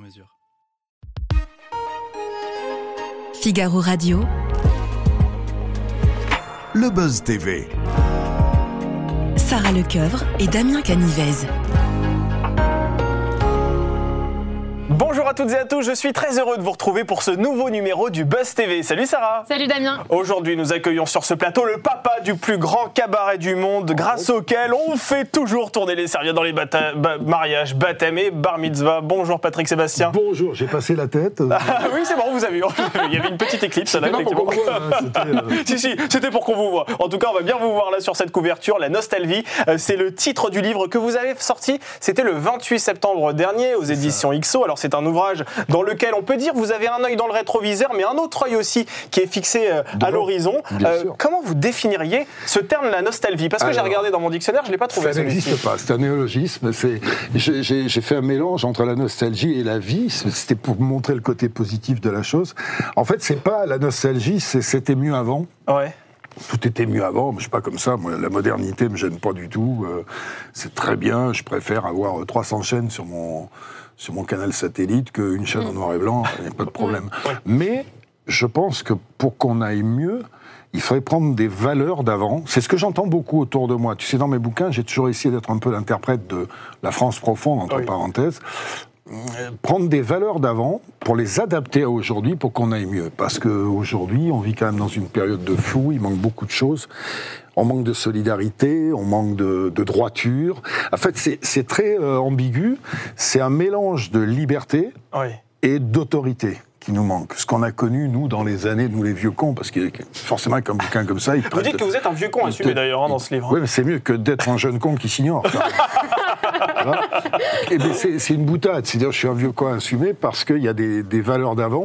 mesure. Figaro Radio. Le Buzz TV. Sarah Lecoeuvre et Damien Canivez. Bonjour à toutes et à tous, je suis très heureux de vous retrouver pour ce nouveau numéro du Buzz TV. Salut Sarah. Salut Damien. Aujourd'hui, nous accueillons sur ce plateau le papa du plus grand cabaret du monde, grâce auquel on fait toujours tourner les serviettes dans les mariages, baptêmes et bar mitzvah. Bonjour Patrick Sébastien. Bonjour, j'ai passé la tête. Ah, oui, c'est bon, vous avez vu. Il y avait une petite éclipse là, effectivement. Voit, c'était pour qu'on vous voit. En tout cas, on va bien vous voir là sur cette couverture, La Nostalvie. C'est le titre du livre que vous avez sorti. C'était le 28 septembre dernier aux éditions XO. Alors, c'est un ouvrage dans lequel on peut dire vous avez un œil dans le rétroviseur, mais un autre œil aussi qui est fixé à l'horizon. Comment vous définiriez ce terme, la nostalgie? Parce que alors, j'ai regardé dans mon dictionnaire, je ne l'ai pas trouvé. Ça n'existe pas, c'est un néologisme. J'ai fait un mélange entre la nostalgie et la vie. C'était pour montrer le côté positif de la chose. En fait, c'est pas la nostalgie, c'est c'était mieux avant. Ouais. Tout était mieux avant, mais je ne suis pas comme ça. Moi, la modernité ne me gêne pas du tout. C'est très bien, je préfère avoir 300 chaînes sur mon canal satellite qu'une chaîne en noir et blanc, il n'y a pas de problème. Mais je pense que pour qu'on aille mieux, il faudrait prendre des valeurs d'avant. C'est ce que j'entends beaucoup autour de moi. Tu sais, dans mes bouquins, j'ai toujours essayé d'être un peu l'interprète de la France profonde, entre parenthèses. Prendre des valeurs d'avant pour les adapter à aujourd'hui pour qu'on aille mieux. Parce qu'aujourd'hui, on vit quand même dans une période de flou, il manque beaucoup de choses. On manque de solidarité, on manque de droiture. En fait, c'est très ambigu. C'est un mélange de liberté et d'autorité qui nous manque. Ce qu'on a connu, nous, dans les années, nous, les vieux cons, parce que forcément, avec un bouquin comme ça... Vous dites que vous êtes un vieux con assumé, d'ailleurs, dans ce livre. Oui, mais c'est mieux que d'être un jeune con qui s'ignore. Voilà. Et bien, c'est une boutade. C'est-à-dire, je suis un vieux con assumé parce qu'il y a des valeurs d'avant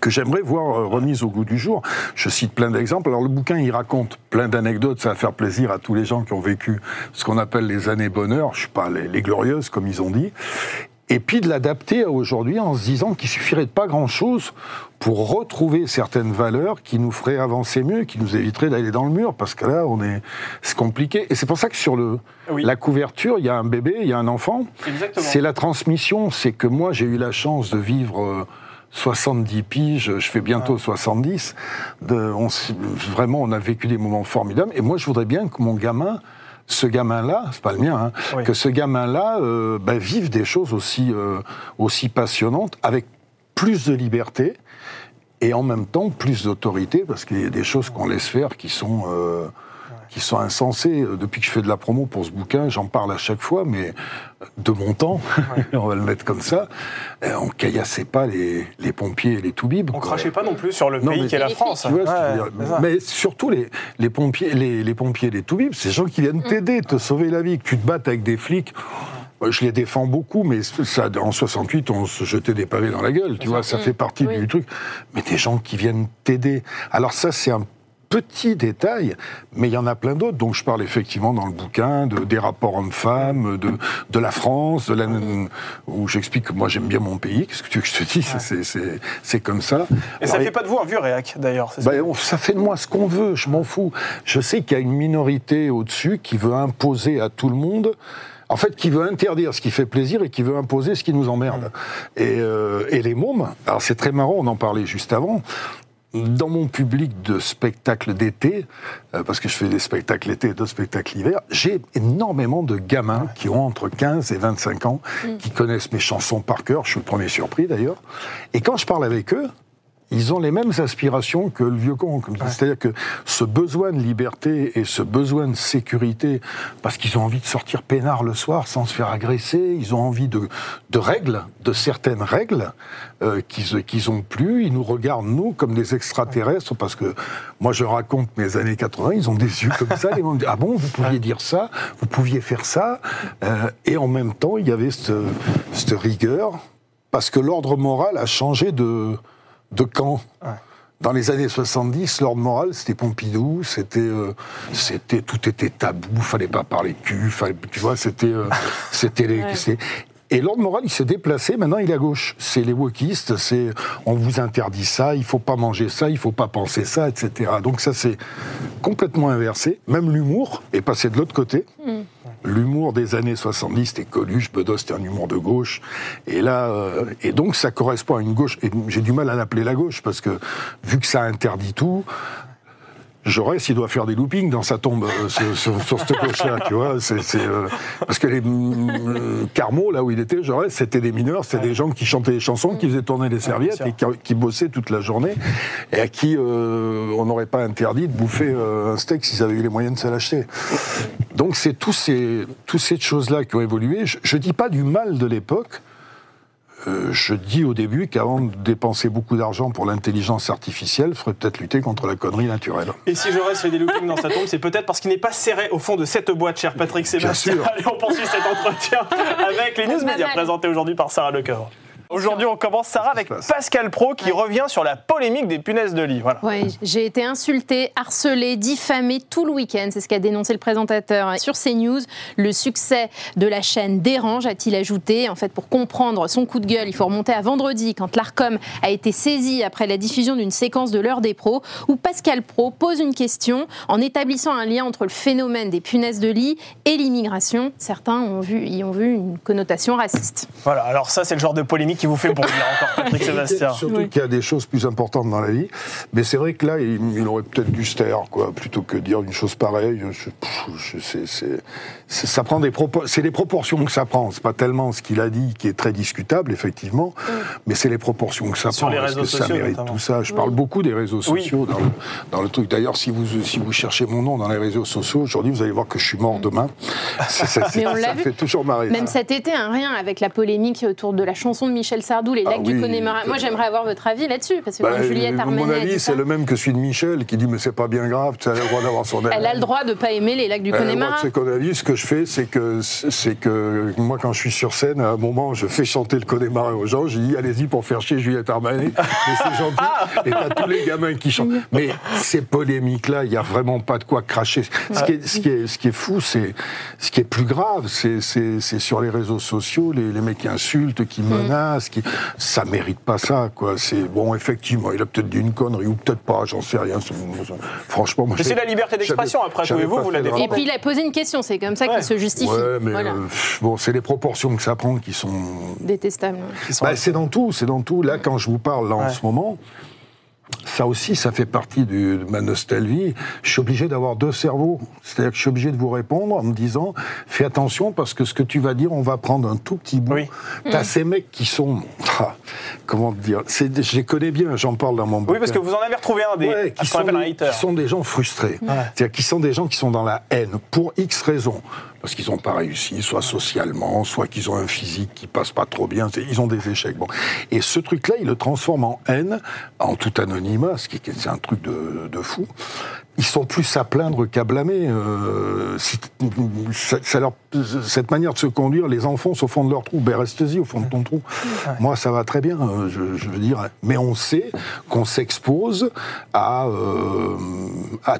que j'aimerais voir remise au goût du jour. Je cite plein d'exemples. Alors, le bouquin, il raconte plein d'anecdotes. Ça va faire plaisir à tous les gens qui ont vécu ce qu'on appelle les années bonheur. Je ne sais pas, les glorieuses, comme ils ont dit. Et puis de l'adapter à aujourd'hui en se disant qu'il suffirait de pas grand-chose pour retrouver certaines valeurs qui nous feraient avancer mieux, qui nous éviteraient d'aller dans le mur, parce que là, c'est compliqué. Et c'est pour ça que sur la couverture, il y a un bébé, il y a un enfant. Exactement. C'est la transmission, c'est que moi, j'ai eu la chance de vivre... 70 piges, je fais bientôt 70. Vraiment, on a vécu des moments formidables. Et moi, je voudrais bien que ce gamin-là, c'est pas le mien, hein, que ce gamin-là vive des choses aussi passionnantes, avec plus de liberté et en même temps plus d'autorité, parce qu'il y a des choses qu'on laisse faire qui sont insensés. Depuis que je fais de la promo pour ce bouquin, j'en parle à chaque fois, mais de mon temps, on va le mettre comme ça, on caillassait pas les pompiers et les toubibs. On crachait pas non plus sur le pays qu'est la France. Tu vois, mais surtout les pompiers, les pompiers et les toubibs, c'est des gens qui viennent t'aider, te sauver la vie, que tu te battes avec des flics. Je les défends beaucoup, mais ça, en 68, on se jetait des pavés dans la gueule, tu vois, ça fait partie du truc. Mais des gens qui viennent t'aider. Alors ça, c'est un petit détail, mais il y en a plein d'autres. Donc je parle effectivement dans le bouquin des rapports hommes-femmes, de la France, où j'explique que moi j'aime bien mon pays. Qu'est-ce que tu veux que je te dise ? C'est comme ça. Et alors, ça fait pas de vous un vieux réac d'ailleurs. Ça fait de moi ce qu'on veut. Je m'en fous. Je sais qu'il y a une minorité au-dessus qui veut imposer à tout le monde. En fait, qui veut interdire ce qui fait plaisir et qui veut imposer ce qui nous emmerde. Et les mômes. Alors c'est très marrant. On en parlait juste avant. Dans mon public de spectacles d'été, parce que je fais des spectacles l'été et d'autres spectacles l'hiver, j'ai énormément de gamins qui ont entre 15 et 25 ans, qui connaissent mes chansons par cœur, je suis le premier surpris d'ailleurs, et quand je parle avec eux, ils ont les mêmes aspirations que le vieux con. C'est-à-dire que ce besoin de liberté et ce besoin de sécurité, parce qu'ils ont envie de sortir peinard le soir sans se faire agresser, ils ont envie de règles, de certaines règles qu'ils ont plus. Ils nous regardent, nous, comme des extraterrestres, parce que moi, je raconte mes années 80, ils ont des yeux comme ça, ils vont me dire « Ah bon, vous pouviez dire ça, vous pouviez faire ça ?» Et en même temps, il y avait cette rigueur parce que l'ordre moral a changé de camp. Ouais. Dans les années 70, l'ordre moral, c'était Pompidou, c'était tout était tabou, fallait pas parler cul, tu vois, c'était les... Ouais. Et l'ordre moral, il s'est déplacé, maintenant il est à gauche. C'est les wokistes, c'est on vous interdit ça, il faut pas manger ça, il faut pas penser ça, etc. Donc ça, c'est complètement inversé. Même l'humour est passé de l'autre côté. Mmh. L'humour des années 70, c'était Coluche, Bedos, c'était un humour de gauche. Et là, et donc ça correspond à une gauche. Et j'ai du mal à l'appeler la gauche, parce que vu que ça interdit tout, Jaurès, il doit faire des loopings dans sa tombe, sur cette gauche-là, tu vois. Parce que les Carmo, là où il était, Jaurès, c'était des mineurs, c'était des gens qui chantaient des chansons, qui faisaient tourner les serviettes et qui bossaient toute la journée, et à qui on n'aurait pas interdit de bouffer un steak s'ils avaient eu les moyens de se l'acheter. Donc c'est toutes ces choses-là qui ont évolué. Je dis pas du mal de l'époque. Je dis au début qu'avant de dépenser beaucoup d'argent pour l'intelligence artificielle, il faudrait peut-être lutter contre la connerie naturelle. Et si Jaurès fait des loopings dans sa tombe, c'est peut-être parce qu'il n'est pas serré au fond de cette boîte, cher Patrick Sébastien. Bien sûr. Allez, on poursuit cet entretien avec les news médias présentés aujourd'hui par Sarah Lecoeur. Aujourd'hui, on commence, Sarah, avec Pascal Praud qui revient sur la polémique des punaises de lit. Voilà. Ouais, j'ai été insultée, harcelée, diffamée tout le week-end. C'est ce qu'a dénoncé le présentateur sur CNews. Le succès de la chaîne dérange, a-t-il ajouté. En fait, pour comprendre son coup de gueule, il faut remonter à vendredi, quand l'Arcom a été saisie après la diffusion d'une séquence de l'heure des pros, où Pascal Praud pose une question en établissant un lien entre le phénomène des punaises de lit et l'immigration. Certains y ont vu une connotation raciste. Voilà, alors ça, c'est le genre de polémique qui vous fait bondir encore, Patrick Sébastien. Surtout oui. Qu'il y a des choses plus importantes dans la vie. Mais c'est vrai que là, il aurait peut-être dû se taire, quoi, plutôt que dire une chose pareille. Ça prend des c'est les proportions que ça prend. C'est pas tellement ce qu'il a dit qui est très discutable, effectivement, oui. Mais c'est les proportions que ça prend. Sur les réseaux sociaux, ça mérite notamment. Tout ça. Je parle beaucoup des réseaux sociaux dans le truc. D'ailleurs, si vous cherchez mon nom dans les réseaux sociaux, aujourd'hui, vous allez voir que je suis mort demain. Ça fait toujours marrer. Même cet été, rien avec la polémique autour de la chanson de Michel Sardou, les lacs du Connemara. Moi, j'aimerais avoir votre avis là-dessus, parce que Juliette Armanet. Mon avis, c'est le même que celui de Michel, qui dit mais c'est pas bien grave, elle a le droit d'avoir son avis. Elle a le droit de pas aimer les lacs du Connemara. C'est qu'à mon avis, ce que je fais, c'est que moi, quand je suis sur scène, à un moment, je fais chanter le Connemara aux gens. Je dis allez-y pour faire chier Juliette Armanet. Mais c'est gentil. Et t'as tous les gamins qui chantent. Mais ces polémiques-là, il n'y a vraiment pas de quoi cracher. Ce qui est fou, c'est ce qui est plus grave, c'est sur les réseaux sociaux, les mecs qui insultent, qui menacent. Ça mérite pas ça, quoi. C'est bon, effectivement, il a peut-être dit une connerie ou peut-être pas, j'en sais rien. Franchement, moi, mais c'est la liberté d'expression. Après, vous la défendez. Et puis il a posé une question, c'est comme ça qu'il se justifie. Ouais, mais bon, c'est les proportions que ça prend qui sont détestables. C'est dans tout. Là, quand je vous parle là en ce moment. Ça aussi, ça fait partie de ma nostalgie. Je suis obligé d'avoir deux cerveaux. C'est-à-dire que je suis obligé de vous répondre en me disant « Fais attention, parce que ce que tu vas dire, on va prendre un tout petit bout. » T'as ces mecs qui sont... comment dire, je les connais bien, j'en parle dans mon bouquin. Oui, parce que vous en avez retrouvé un, qui sont des gens frustrés. Ouais. C'est-à-dire qui sont des gens qui sont dans la haine, pour X raisons. Parce qu'ils n'ont pas réussi, soit socialement, soit qu'ils ont un physique qui passe pas trop bien, ils ont des échecs. Bon. Et ce truc-là, il le transforme en haine, en tout anonymat, c'est un truc de fou. Ils sont plus à plaindre qu'à blâmer. Cette manière de se conduire, les enfonce au fond de leur trou. Ben, reste-y au fond de ton trou. Ouais. Moi, ça va très bien, je veux dire. Mais on sait qu'on s'expose à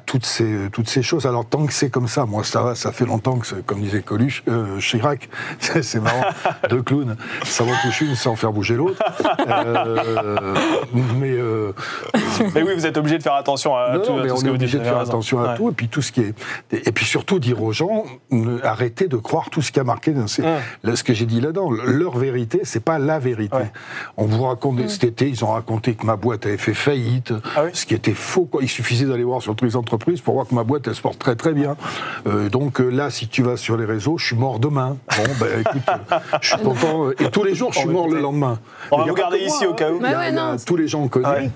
toutes ces choses. Alors, tant que c'est comme ça, moi, ça va, ça fait longtemps que, comme disait Coluche, Chirac, c'est marrant, deux clowns, ça va toucher une sans faire bouger l'autre. Mais oui, vous êtes obligé de faire attention à tout ce que vous dites. De faire attention à tout, et puis tout ce qui est, et puis surtout dire aux gens, arrêtez de croire tout ce qui a marqué. Ce que j'ai dit là-dedans, leur vérité, c'est pas la vérité. Ouais. On vous raconte cet été, ils ont raconté que ma boîte avait fait faillite, ce qui était faux. Quoi. Il suffisait d'aller voir sur toutes les entreprises pour voir que ma boîte, elle se porte très très bien. Donc là, si tu vas sur les réseaux, je suis mort demain. Bon, ben écoute, je suis content. Et tous les jours, je suis mort le lendemain. On va vous garder ici au cas où. Tous les gens on connaît. Ouais.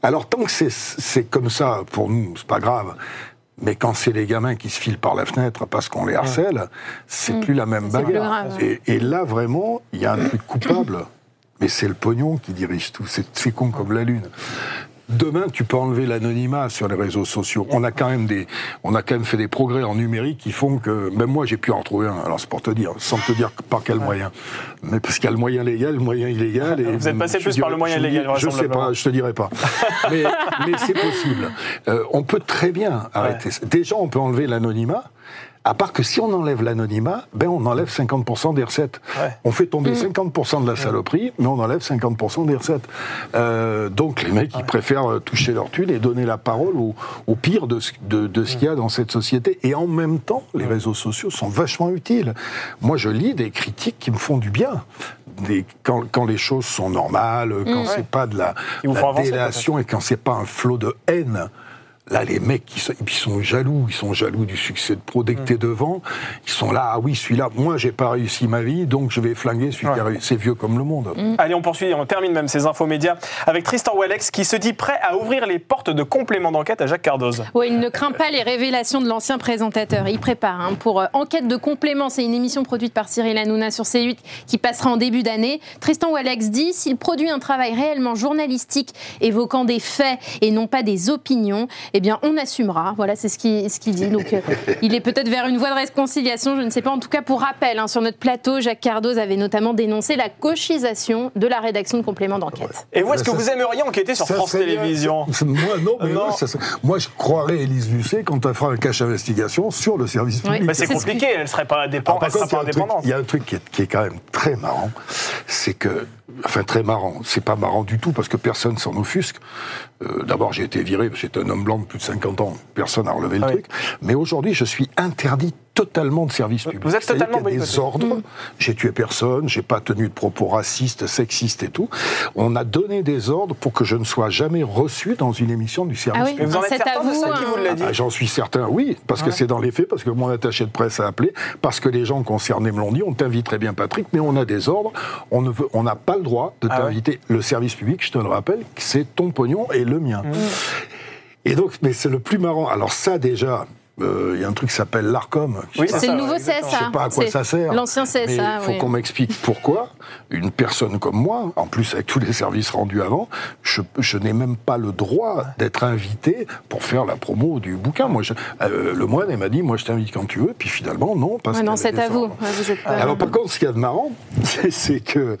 Alors, tant que c'est comme ça, pour nous, c'est pas grave. Mais quand c'est les gamins qui se filent par la fenêtre parce qu'on les harcèle, c'est plus la même bagarre. Et là, vraiment, il y a un truc coupable. Mais c'est le pognon qui dirige tout. C'est con comme la lune. Demain, tu peux enlever l'anonymat sur les réseaux sociaux. On a quand même fait des progrès en numérique qui font que, même moi, j'ai pu en trouver un. Alors, c'est pour te dire, sans te dire par quel moyen. Mais parce qu'il y a le moyen légal, le moyen illégal. Et vous êtes passé plus par le moyen légal, vraisemblablement. Je sais pas, je te dirai pas. mais c'est possible. On peut très bien arrêter. Ouais. Déjà, on peut enlever l'anonymat. À part que si on enlève l'anonymat, on enlève 50% des recettes. Ouais. On fait tomber 50% de la saloperie, mais on enlève 50% des recettes. Donc les mecs, ils préfèrent toucher leur thune et donner la parole au pire de ce qu'il y a dans cette société. Et en même temps, les réseaux sociaux sont vachement utiles. Moi, je lis des critiques qui me font du bien. Quand les choses sont normales, quand c'est pas de la délation et quand c'est pas un flot de haine. Là, les mecs, ils sont jaloux du succès de Pro. Dès que t'es devant, ils sont là, ah oui, celui-là, moi, j'ai pas réussi ma vie, donc je vais flinguer celui qui a réussi. C'est vieux comme le monde. Allez, on poursuit, on termine même ces infos médias avec Tristan Ouellex, qui se dit prêt à ouvrir les portes de compléments d'enquête à Jacques Cardoze. Oui, il ne craint pas les révélations de l'ancien présentateur. Il prépare pour Enquête de compléments. C'est une émission produite par Cyril Hanouna sur C8 qui passera en début d'année. Tristan Ouellex dit, s'il produit un travail réellement journalistique évoquant des faits et non pas des opinions, on assumera. Voilà, c'est ce qu'il dit. Donc, il est peut-être vers une voie de réconciliation, je ne sais pas. En tout cas, pour rappel, sur notre plateau, Jacques Cardoze avait notamment dénoncé la gauchisation de la rédaction de compléments d'enquête. Ouais. Et vous, est-ce que vous aimeriez enquêter sur France Télévisions ? Moi, non, mais non. Moi, je croirais Élise Lucet quand elle fera un cache investigation sur le service public. Mais c'est compliqué, elle ne serait pas indépendante. Il y a un truc qui est quand même très marrant, c'est que... Enfin, très marrant. C'est pas marrant du tout parce que personne s'en offusque. D'abord, j'ai été viré, j'étais un homme blanc de plus de 50 ans. Personne n'a relevé le truc. Mais aujourd'hui, je suis interdit totalement de service public. Vous êtes totalement boycotté. Il y a des ordres. J'ai tué personne, j'ai pas tenu de propos racistes, sexistes et tout. On a donné des ordres pour que je ne sois jamais reçu dans une émission du service public. Vous en êtes certain de ça qui vous l'a dit ? J'en suis certain, oui, parce que c'est dans les faits, parce que mon attaché de presse a appelé, parce que les gens concernés me l'ont dit, on t'inviterait bien Patrick, mais on a des ordres, on n'a pas le droit de t'inviter. Le service public, je te le rappelle, c'est ton pognon et le mien. Et donc, mais c'est le plus marrant. Alors ça déjà... Il y a un truc qui s'appelle l'Arcom. Oui, c'est le nouveau CSA. Je sais pas à quoi ça sert. L'ancien CSA, mais il faut qu'on m'explique pourquoi une personne comme moi, en plus avec tous les services rendus avant, je n'ai même pas le droit d'être invité pour faire la promo du bouquin. Moi, le moine, il m'a dit, moi je t'invite quand tu veux, puis finalement, non. Non, c'est à vous. Vous êtes pas... Alors par contre, ce qu'il y a de marrant, c'est que,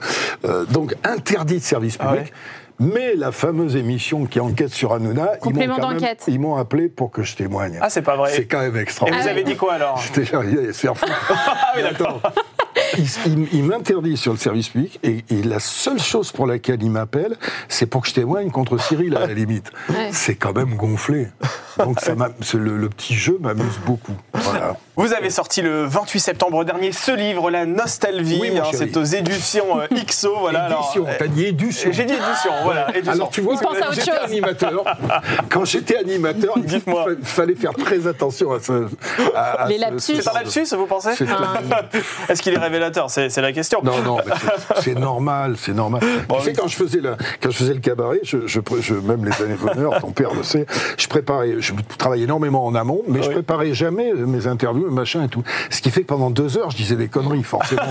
donc, interdit de service public, mais la fameuse émission qui enquête sur Hanouna, ils m'ont appelé pour que je témoigne. Ah, c'est pas vrai. C'est quand même extraordinaire. Et vous avez dit quoi alors ? J'étais là, c'est un fou. Ah oui, d'accord. Il m'interdit sur le service public et la seule chose pour laquelle il m'appelle, c'est pour que je témoigne contre Cyril à la limite. Ouais. C'est quand même gonflé. Donc le petit jeu m'amuse beaucoup. Voilà. Vous avez sorti le 28 septembre dernier ce livre, La Nostalvie. Oui, c'est aux éditions XO. Voilà, édition, t'as dit édition. J'ai dit édition, voilà. Édition. Alors tu vois, quand j'étais animateur, il fallait faire très attention à ça. Les lapsus. C'est un lapsus, vous pensez ? Est-ce qu'il est révélateur, c'est la question. Non, mais c'est normal. Bon, tu sais, quand je faisais le cabaret, même les années bonheur, ton père le sait, je travaillais énormément en amont, mais je préparais jamais mes interviews, machin et tout. Ce qui fait que pendant 2 heures, je disais des conneries, forcément.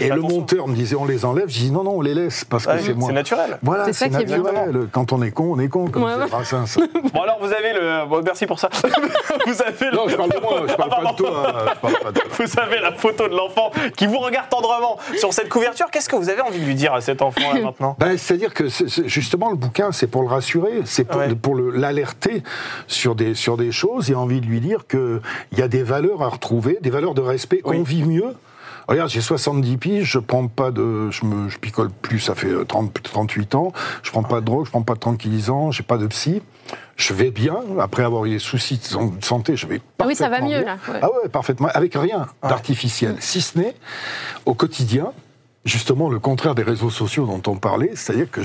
Et le monteur me disait, on les enlève, je dis non, on les laisse, parce que c'est moi. C'est naturel. Voilà, c'est naturel. Quand on est con, comme c'est Brassens. Bon, alors, vous avez merci pour ça. Non, je parle de moi, je parle pas de toi. Vous avez la photo de l'enfant qui vous regarde tendrement sur cette couverture. Qu'est-ce que vous avez envie de lui dire à cet enfant-là maintenant ? C'est-à-dire que justement le bouquin, c'est pour le rassurer, c'est pour l'alerter sur des choses et envie de lui dire qu'il y a des valeurs à retrouver, des valeurs de respect. On vit mieux. Regarde, j'ai 70 piges, je picole plus, ça fait 38 ans, je prends pas de drogue, je prends pas de tranquillisant, j'ai pas de psy. Je vais bien, après avoir eu des soucis de santé, je vais parfaitement. Oui, ça va mieux, là. Ouais. Ah ouais, parfaitement, avec rien d'artificiel, si ce n'est au quotidien, justement le contraire des réseaux sociaux dont on parlait, c'est-à-dire que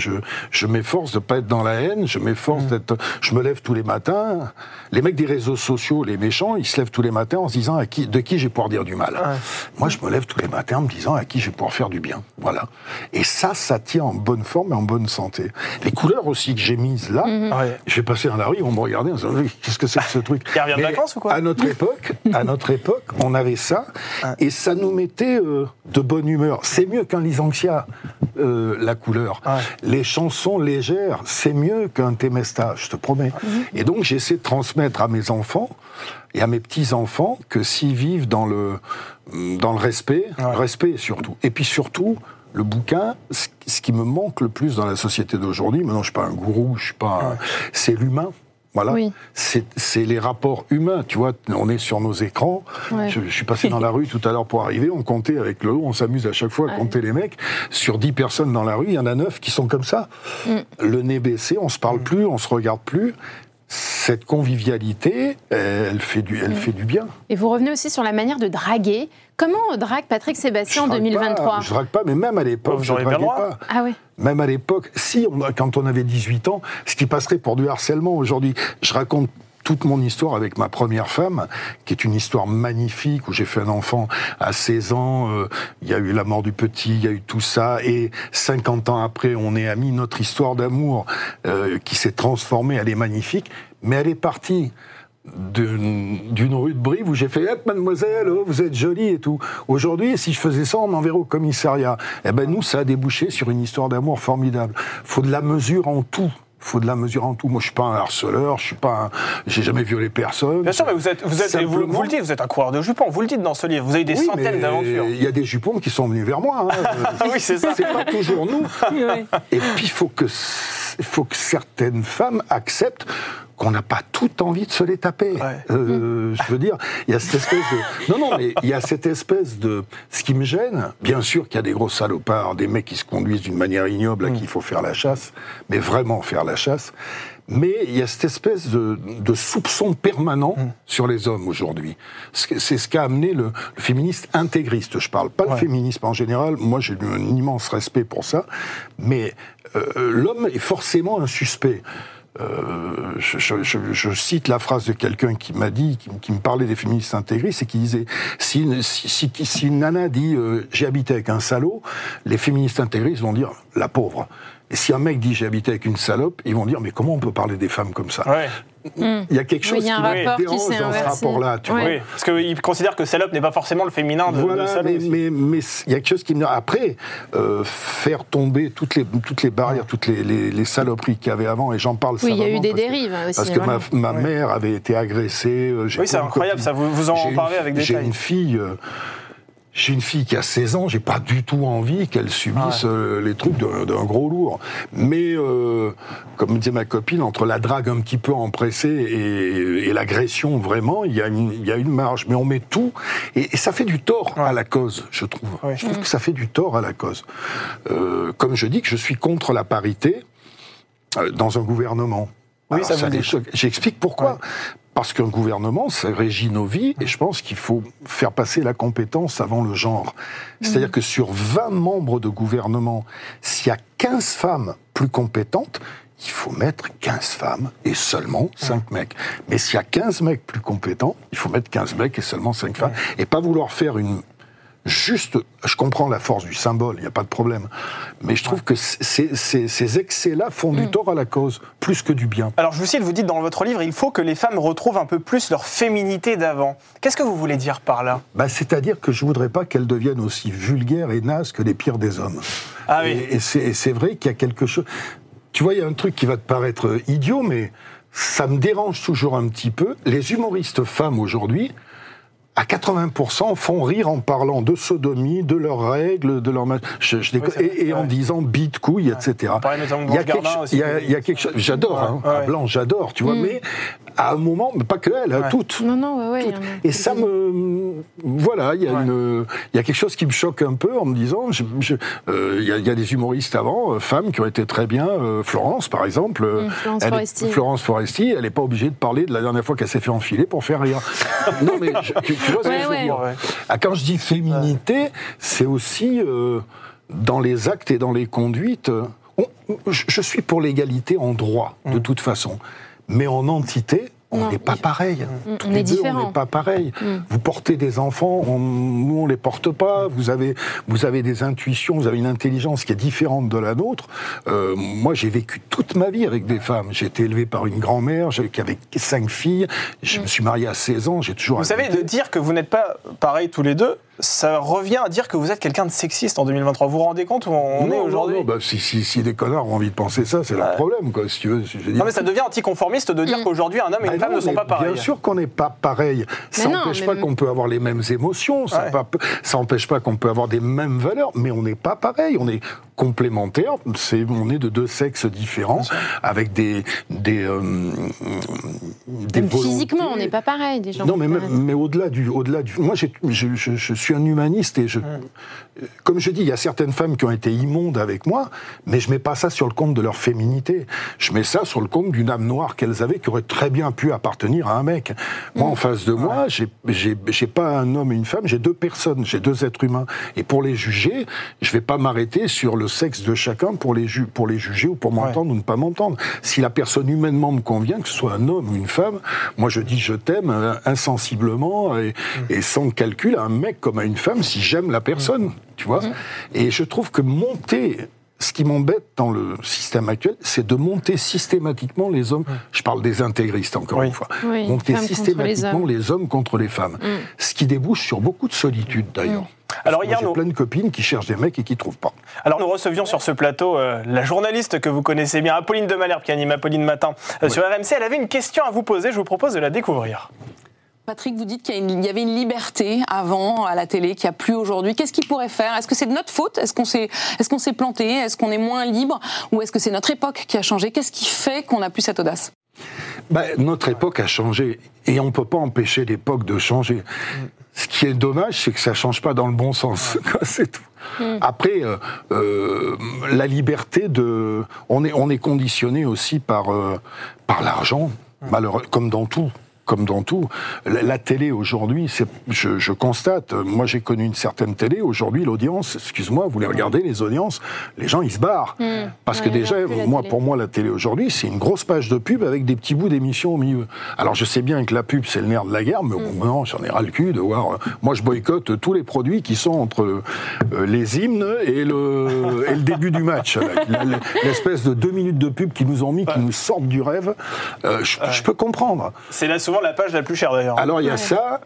je m'efforce de ne pas être dans la haine, je m'efforce d'être... Je me lève tous les matins, les mecs des réseaux sociaux, les méchants, ils se lèvent tous les matins en se disant de qui je vais pouvoir dire du mal. Ouais. Moi, je me lève tous les matins en me disant à qui je vais pouvoir faire du bien. Voilà. Et ça tient en bonne forme et en bonne santé. Les couleurs aussi que j'ai mises là, je vais passer dans la rue, ils vont me regarder, ils vont me dire, qu'est-ce que c'est que ce truc ? Il revient de vacances ou quoi ? À notre époque, on avait ça, et ça nous mettait de bonne humeur. C'est mieux que qu'un Lisanxia, la couleur. Ouais. Les chansons légères, c'est mieux qu'un Temesta, je te promets. Mmh. Et donc, j'essaie de transmettre à mes enfants et à mes petits-enfants que s'ils vivent dans le respect, ouais. Respect surtout. Et puis surtout, le bouquin, ce qui me manque le plus dans la société d'aujourd'hui, maintenant je suis pas un gourou, je suis pas... Ouais. C'est l'humain. Voilà, oui. C'est les rapports humains, tu vois, on est sur nos écrans, ouais. je suis passé dans la rue tout à l'heure pour arriver, on comptait avec le haut, on s'amuse à chaque fois à compter les mecs, sur 10 personnes dans la rue, il y en a 9 qui sont comme ça, le nez baissé, on se parle plus, on se regarde plus, cette convivialité, elle fait du bien. Et vous revenez aussi sur la manière de draguer, comment drague Patrick Sébastien en 2023 ? Je drague pas, mais même à l'époque, je draguais pas. Ah oui. Même à l'époque, quand on avait 18 ans, ce qui passerait pour du harcèlement aujourd'hui. Je raconte toute mon histoire avec ma première femme, qui est une histoire magnifique, où j'ai fait un enfant à 16 ans, il y a eu la mort du petit, il y a eu tout ça, et 50 ans après, on est amis, notre histoire d'amour qui s'est transformée, elle est magnifique, mais elle est partie d'une rue de Brive où j'ai fait hey, « Mademoiselle, oh, vous êtes jolie » et tout. Aujourd'hui, si je faisais ça, on m'enverrait au commissariat. Eh ben nous, ça a débouché sur une histoire d'amour formidable. Faut de la mesure en tout. Faut de la mesure en tout. Moi, je suis pas un harceleur, je suis pas un... j'ai jamais violé personne. Bien sûr, mais vous le dites, vous êtes un coureur de jupons, vous le dites dans ce livre, vous avez des centaines d'aventures. Il y a des jupons qui sont venus vers moi. Hein. Oui, c'est ça. C'est pas toujours nous. Oui. Et puis, il faut que certaines femmes acceptent qu'on n'a pas toute envie de se les taper. Ouais. Je veux dire, il y a cette espèce de... Non, mais il y a cette espèce de... Ce qui me gêne, bien sûr qu'il y a des gros salopards, des mecs qui se conduisent d'une manière ignoble à qui il faut faire la chasse, mais vraiment faire la chasse. Mais il y a cette espèce de soupçon permanent sur les hommes aujourd'hui. C'est ce qu'a amené le féministe intégriste, je parle. Pas le féminisme en général, moi j'ai un immense respect pour ça, mais l'homme est forcément un suspect. Je cite la phrase de quelqu'un qui m'a dit, qui me parlait des féministes intégristes et qui disait si une nana dit j'ai habité avec un salaud, les féministes intégristes vont dire la pauvre. Et si un mec dit j'ai habité avec une salope, ils vont dire mais comment on peut parler des femmes comme ça ? Ouais. Il y a quelque chose qui me dérange dans ce rapport-là, tu vois. Oui, parce qu'ils considèrent que salope n'est pas forcément le féminin de salope. Mais il y a quelque chose qui me... Après, faire tomber toutes les barrières, toutes les saloperies qu'il y avait avant, et j'en parle savamment. Oui, il y a eu des dérives aussi. Parce que ma mère avait été agressée. Oui, c'est incroyable, ça, vous en parlez avec détail. J'ai une fille qui a 16 ans, j'ai pas du tout envie qu'elle subisse les trucs d'un gros lourd. Mais, comme disait ma copine, entre la drague un petit peu empressée et l'agression, vraiment, il y a une marge. Mais on met tout, et ça fait du tort à la cause, je trouve. Ouais. Je trouve que ça fait du tort à la cause. Comme je dis que je suis contre la parité dans un gouvernement. Oui, alors, ça les choque. J'explique pourquoi. Ouais. Parce qu'un gouvernement, ça régit nos vies, et je pense qu'il faut faire passer la compétence avant le genre. C'est-à-dire que sur 20 membres de gouvernement, s'il y a 15 femmes plus compétentes, il faut mettre 15 femmes et seulement 5 mecs. Mais s'il y a 15 mecs plus compétents, il faut mettre 15 mecs et seulement 5 femmes. Et pas vouloir faire une... Juste, je comprends la force du symbole, il n'y a pas de problème. Mais je trouve que ces excès-là font du tort à la cause, plus que du bien. Alors je vous cite, vous dites dans votre livre, il faut que les femmes retrouvent un peu plus leur féminité d'avant. Qu'est-ce que vous voulez dire par là ? C'est-à-dire que je ne voudrais pas qu'elles deviennent aussi vulgaires et nazes que les pires des hommes. Ah oui. Et c'est vrai qu'il y a quelque chose... Tu vois, il y a un truc qui va te paraître idiot, mais ça me dérange toujours un petit peu. Les humoristes femmes aujourd'hui, à 80% font rire en parlant de sodomie, de leurs règles, de leur en disant bite, couille, etc. Il y a quelque chose. J'adore, Blanc, j'adore, tu vois. Mais à un moment, mais pas que elle, toutes. Non, toutes. Et ça me, voilà, il y a quelque chose qui me choque un peu en me disant, il y a des humoristes avant, femmes qui ont été très bien. Florence, par exemple, Florence Foresti, elle n'est pas obligée de parler de la dernière fois qu'elle s'est fait enfiler pour faire rire. Non mais tu vois ce que je veux dire. Quand je dis féminité, c'est aussi dans les actes et dans les conduites. Je suis pour l'égalité en droit, de toute façon. Mais en entité, on n'est pas pareil. Tous les deux, on n'est pas pareil. Vous portez des enfants, nous, on ne les porte pas. Vous avez des intuitions, vous avez une intelligence qui est différente de la nôtre. Moi, j'ai vécu toute ma vie avec des femmes. J'ai été élevé par une grand-mère qui avait 5 filles. Je me suis marié à 16 ans. J'ai toujours... Vous savez, de dire que vous n'êtes pas pareil tous les deux, ça revient à dire que vous êtes quelqu'un de sexiste en 2023. Vous vous rendez compte où on est aujourd'hui ? Non, bah, si des connards ont envie de penser ça, c'est leur problème, quoi, si tu veux. Je veux dire. Non, mais ça devient anticonformiste de dire qu'aujourd'hui, un homme et une femme ne sont pas pareils. Bien sûr qu'on n'est pas pareil. Ça n'empêche pas qu'on peut avoir les mêmes émotions, ça n'empêche pas qu'on peut avoir des mêmes valeurs, mais on n'est pas pareil. On est complémentaires, on est de deux sexes différents, avec des volontés. Physiquement, on n'est pas pareil, des gens. Non, mais au-delà du... Moi, je suis un humaniste et comme je dis, il y a certaines femmes qui ont été immondes avec moi, mais je ne mets pas ça sur le compte de leur féminité. Je mets ça sur le compte d'une âme noire qu'elles avaient, qui aurait très bien pu appartenir à un mec. Moi, en face de moi, j'ai pas un homme et une femme, j'ai deux personnes, j'ai deux êtres humains. Et pour les juger, je ne vais pas m'arrêter sur le sexe de chacun pour les juger ou pour m'entendre ou ne pas m'entendre. Si la personne humainement me convient, que ce soit un homme ou une femme, moi je dis je t'aime insensiblement et sans calcul à un mec comme à une femme si j'aime la personne, tu vois. Et je trouve que ce qui m'embête dans le système actuel, c'est de monter systématiquement les hommes. Je parle des intégristes, encore une fois. Oui, monter systématiquement les hommes contre les femmes. Ce qui débouche sur beaucoup de solitude, d'ailleurs. Alors, hier, j'ai plein de copines qui cherchent des mecs et qui ne trouvent pas. Alors, nous recevions sur ce plateau la journaliste que vous connaissez bien, Apolline de Malherbe, qui anime Apolline Matin sur RMC. Elle avait une question à vous poser, je vous propose de la découvrir. Patrick, vous dites qu'il y avait une liberté avant à la télé, qu'il n'y a plus aujourd'hui. Qu'est-ce qu'ils pourraient faire ? Est-ce que c'est de notre faute ? Est-ce qu'on s'est planté ? Est-ce qu'on est moins libre ? Ou est-ce que c'est notre époque qui a changé ? Qu'est-ce qui fait qu'on n'a plus cette audace ? Notre époque a changé et on ne peut pas empêcher l'époque de changer. Ce qui est dommage, c'est que ça ne change pas dans le bon sens. C'est tout. Après, la liberté de... On est conditionné aussi par l'argent, malheureux, comme dans tout. La télé aujourd'hui, je constate, moi j'ai connu une certaine télé, aujourd'hui l'audience, excuse-moi, vous les regardez, les audiences, les gens ils se barrent. Parce que déjà, pour moi la télé aujourd'hui, c'est une grosse page de pub avec des petits bouts d'émissions au milieu. Alors je sais bien que la pub c'est le nerf de la guerre, mais bon, non, j'en ai ras le cul de voir. Moi je boycotte tous les produits qui sont entre les hymnes et le début du match. L'espèce de 2 minutes de pub qu'ils nous ont mis, qui nous sortent du rêve, je peux comprendre. C'est la souvent la page la plus chère d'ailleurs. Alors il y a ça,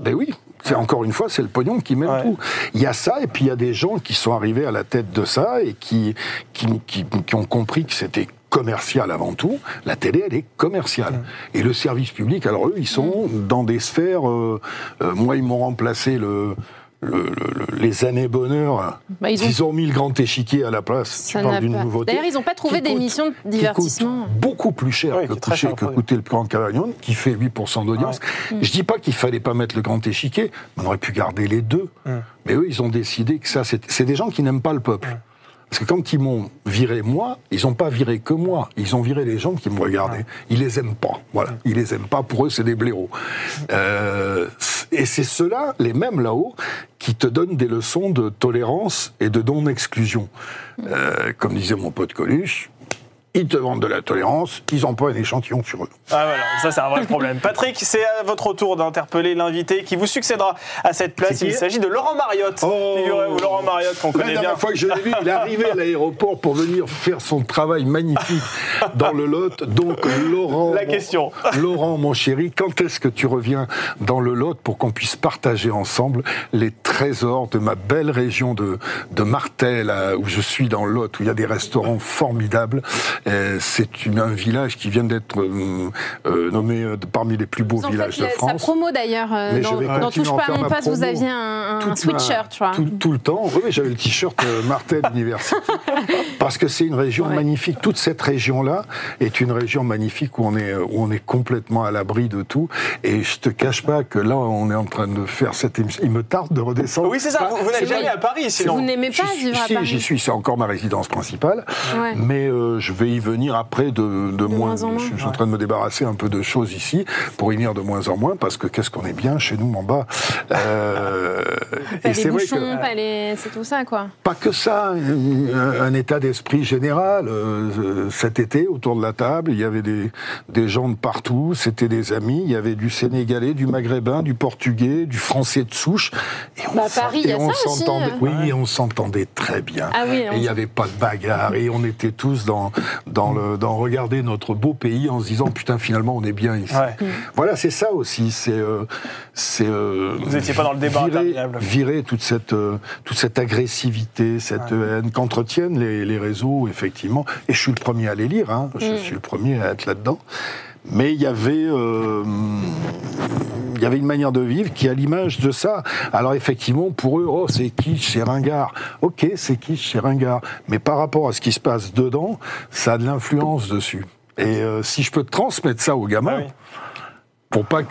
ben oui, c'est encore une fois c'est le pognon qui mène tout. Il y a ça et puis il y a des gens qui sont arrivés à la tête de ça et qui ont compris que c'était commercial avant tout. La télé, elle est commerciale. Et le service public, alors eux, ils sont dans des sphères... moi, ils m'ont remplacé les années bonheur, ils ont mis le grand échiquier à la place. Ça tu parles d'une nouveauté. D'ailleurs, ils n'ont pas trouvé d'émissions de divertissement beaucoup plus cher que coûtait le Grand Cavagnon, qui fait 8% d'audience. Je dis pas qu'il fallait pas mettre le grand échiquier, on aurait pu garder les deux. Mais eux, ils ont décidé que ça, c'est des gens qui n'aiment pas le peuple. Parce que quand ils m'ont viré moi, ils n'ont pas viré que moi. Ils ont viré les gens qui me regardaient. Ils les aiment pas. Voilà. Ils les aiment pas. Pour eux, c'est des blaireaux. Et c'est ceux-là, les mêmes là-haut, qui te donnent des leçons de tolérance et de non-exclusion. Comme disait mon pote Coluche, ils te vendent de la tolérance, ils n'ont pas un échantillon sur eux. Ah voilà, ça c'est un vrai problème. Patrick, c'est à votre tour d'interpeller l'invité qui vous succédera à cette place. Il s'agit de Laurent Mariotte. Laurent Mariotte, qu'on connaît bien. La dernière fois que je l'ai vu, il est arrivé à l'aéroport pour venir faire son travail magnifique dans le Lot. Donc Laurent, la question. Laurent, mon chéri, quand est-ce que tu reviens dans le Lot pour qu'on puisse partager ensemble les trésors de ma belle région de Martel, où je suis dans le Lot, où il y a des restaurants formidables. C'est un village qui vient d'être nommé parmi les plus beaux villages de France. Ça promo d'ailleurs, dans Touche pas à mon poste, vous aviez un sweatshirt, tu vois. Tout le temps, oui, j'avais le t-shirt Martel Université, parce que c'est une région magnifique. Toute cette région-là est une région magnifique où on est complètement à l'abri de tout. Et je te cache pas que là, on est en train de faire cette émission. Il me tarde de redescendre. Oui, c'est ça, vous n'allez jamais à Paris, sinon. Vous n'aimez pas vivre à Paris. J'y suis, c'est encore ma résidence principale, mais je vais y venir après de moins en moins. Je suis en train de me débarrasser un peu de choses ici pour y venir de moins en moins, parce que qu'est-ce qu'on est bien chez nous en bas. Pas et les c'est bouchons, vrai que, pas les... c'est tout ça quoi. Pas que ça, un état d'esprit général. Cet été, autour de la table, il y avait des gens de partout, c'était des amis, il y avait du Sénégalais, du Maghrébin, du Portugais, du Français de souche. Et on Paris, il y a ça aussi. Oui, et on s'entendait très bien. Et il n'y avait pas de bagarre, et on était tous dans dans regarder notre beau pays en se disant putain finalement on est bien ici. Ouais. Voilà, c'est ça aussi, c'est vous n'étiez pas dans le débat interminable. Virer toute cette agressivité, cette haine qu'entretiennent les réseaux effectivement. Et je suis le premier à les lire, hein. Je suis le premier à être là-dedans. Mais il y avait une manière de vivre qui a l'image de ça. Alors effectivement, pour eux, oh, c'est kitsch, c'est ringard. Ok, c'est kitsch, c'est ringard. Mais par rapport à ce qui se passe dedans, ça a de l'influence dessus. Et si je peux transmettre ça aux gamins... Ah oui. Pour pas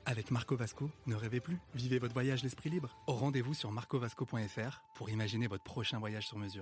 Avec Marco Vasco, ne rêvez plus, vivez votre voyage l'esprit libre. Au rendez-vous sur marcovasco.fr pour imaginer votre prochain voyage sur mesure.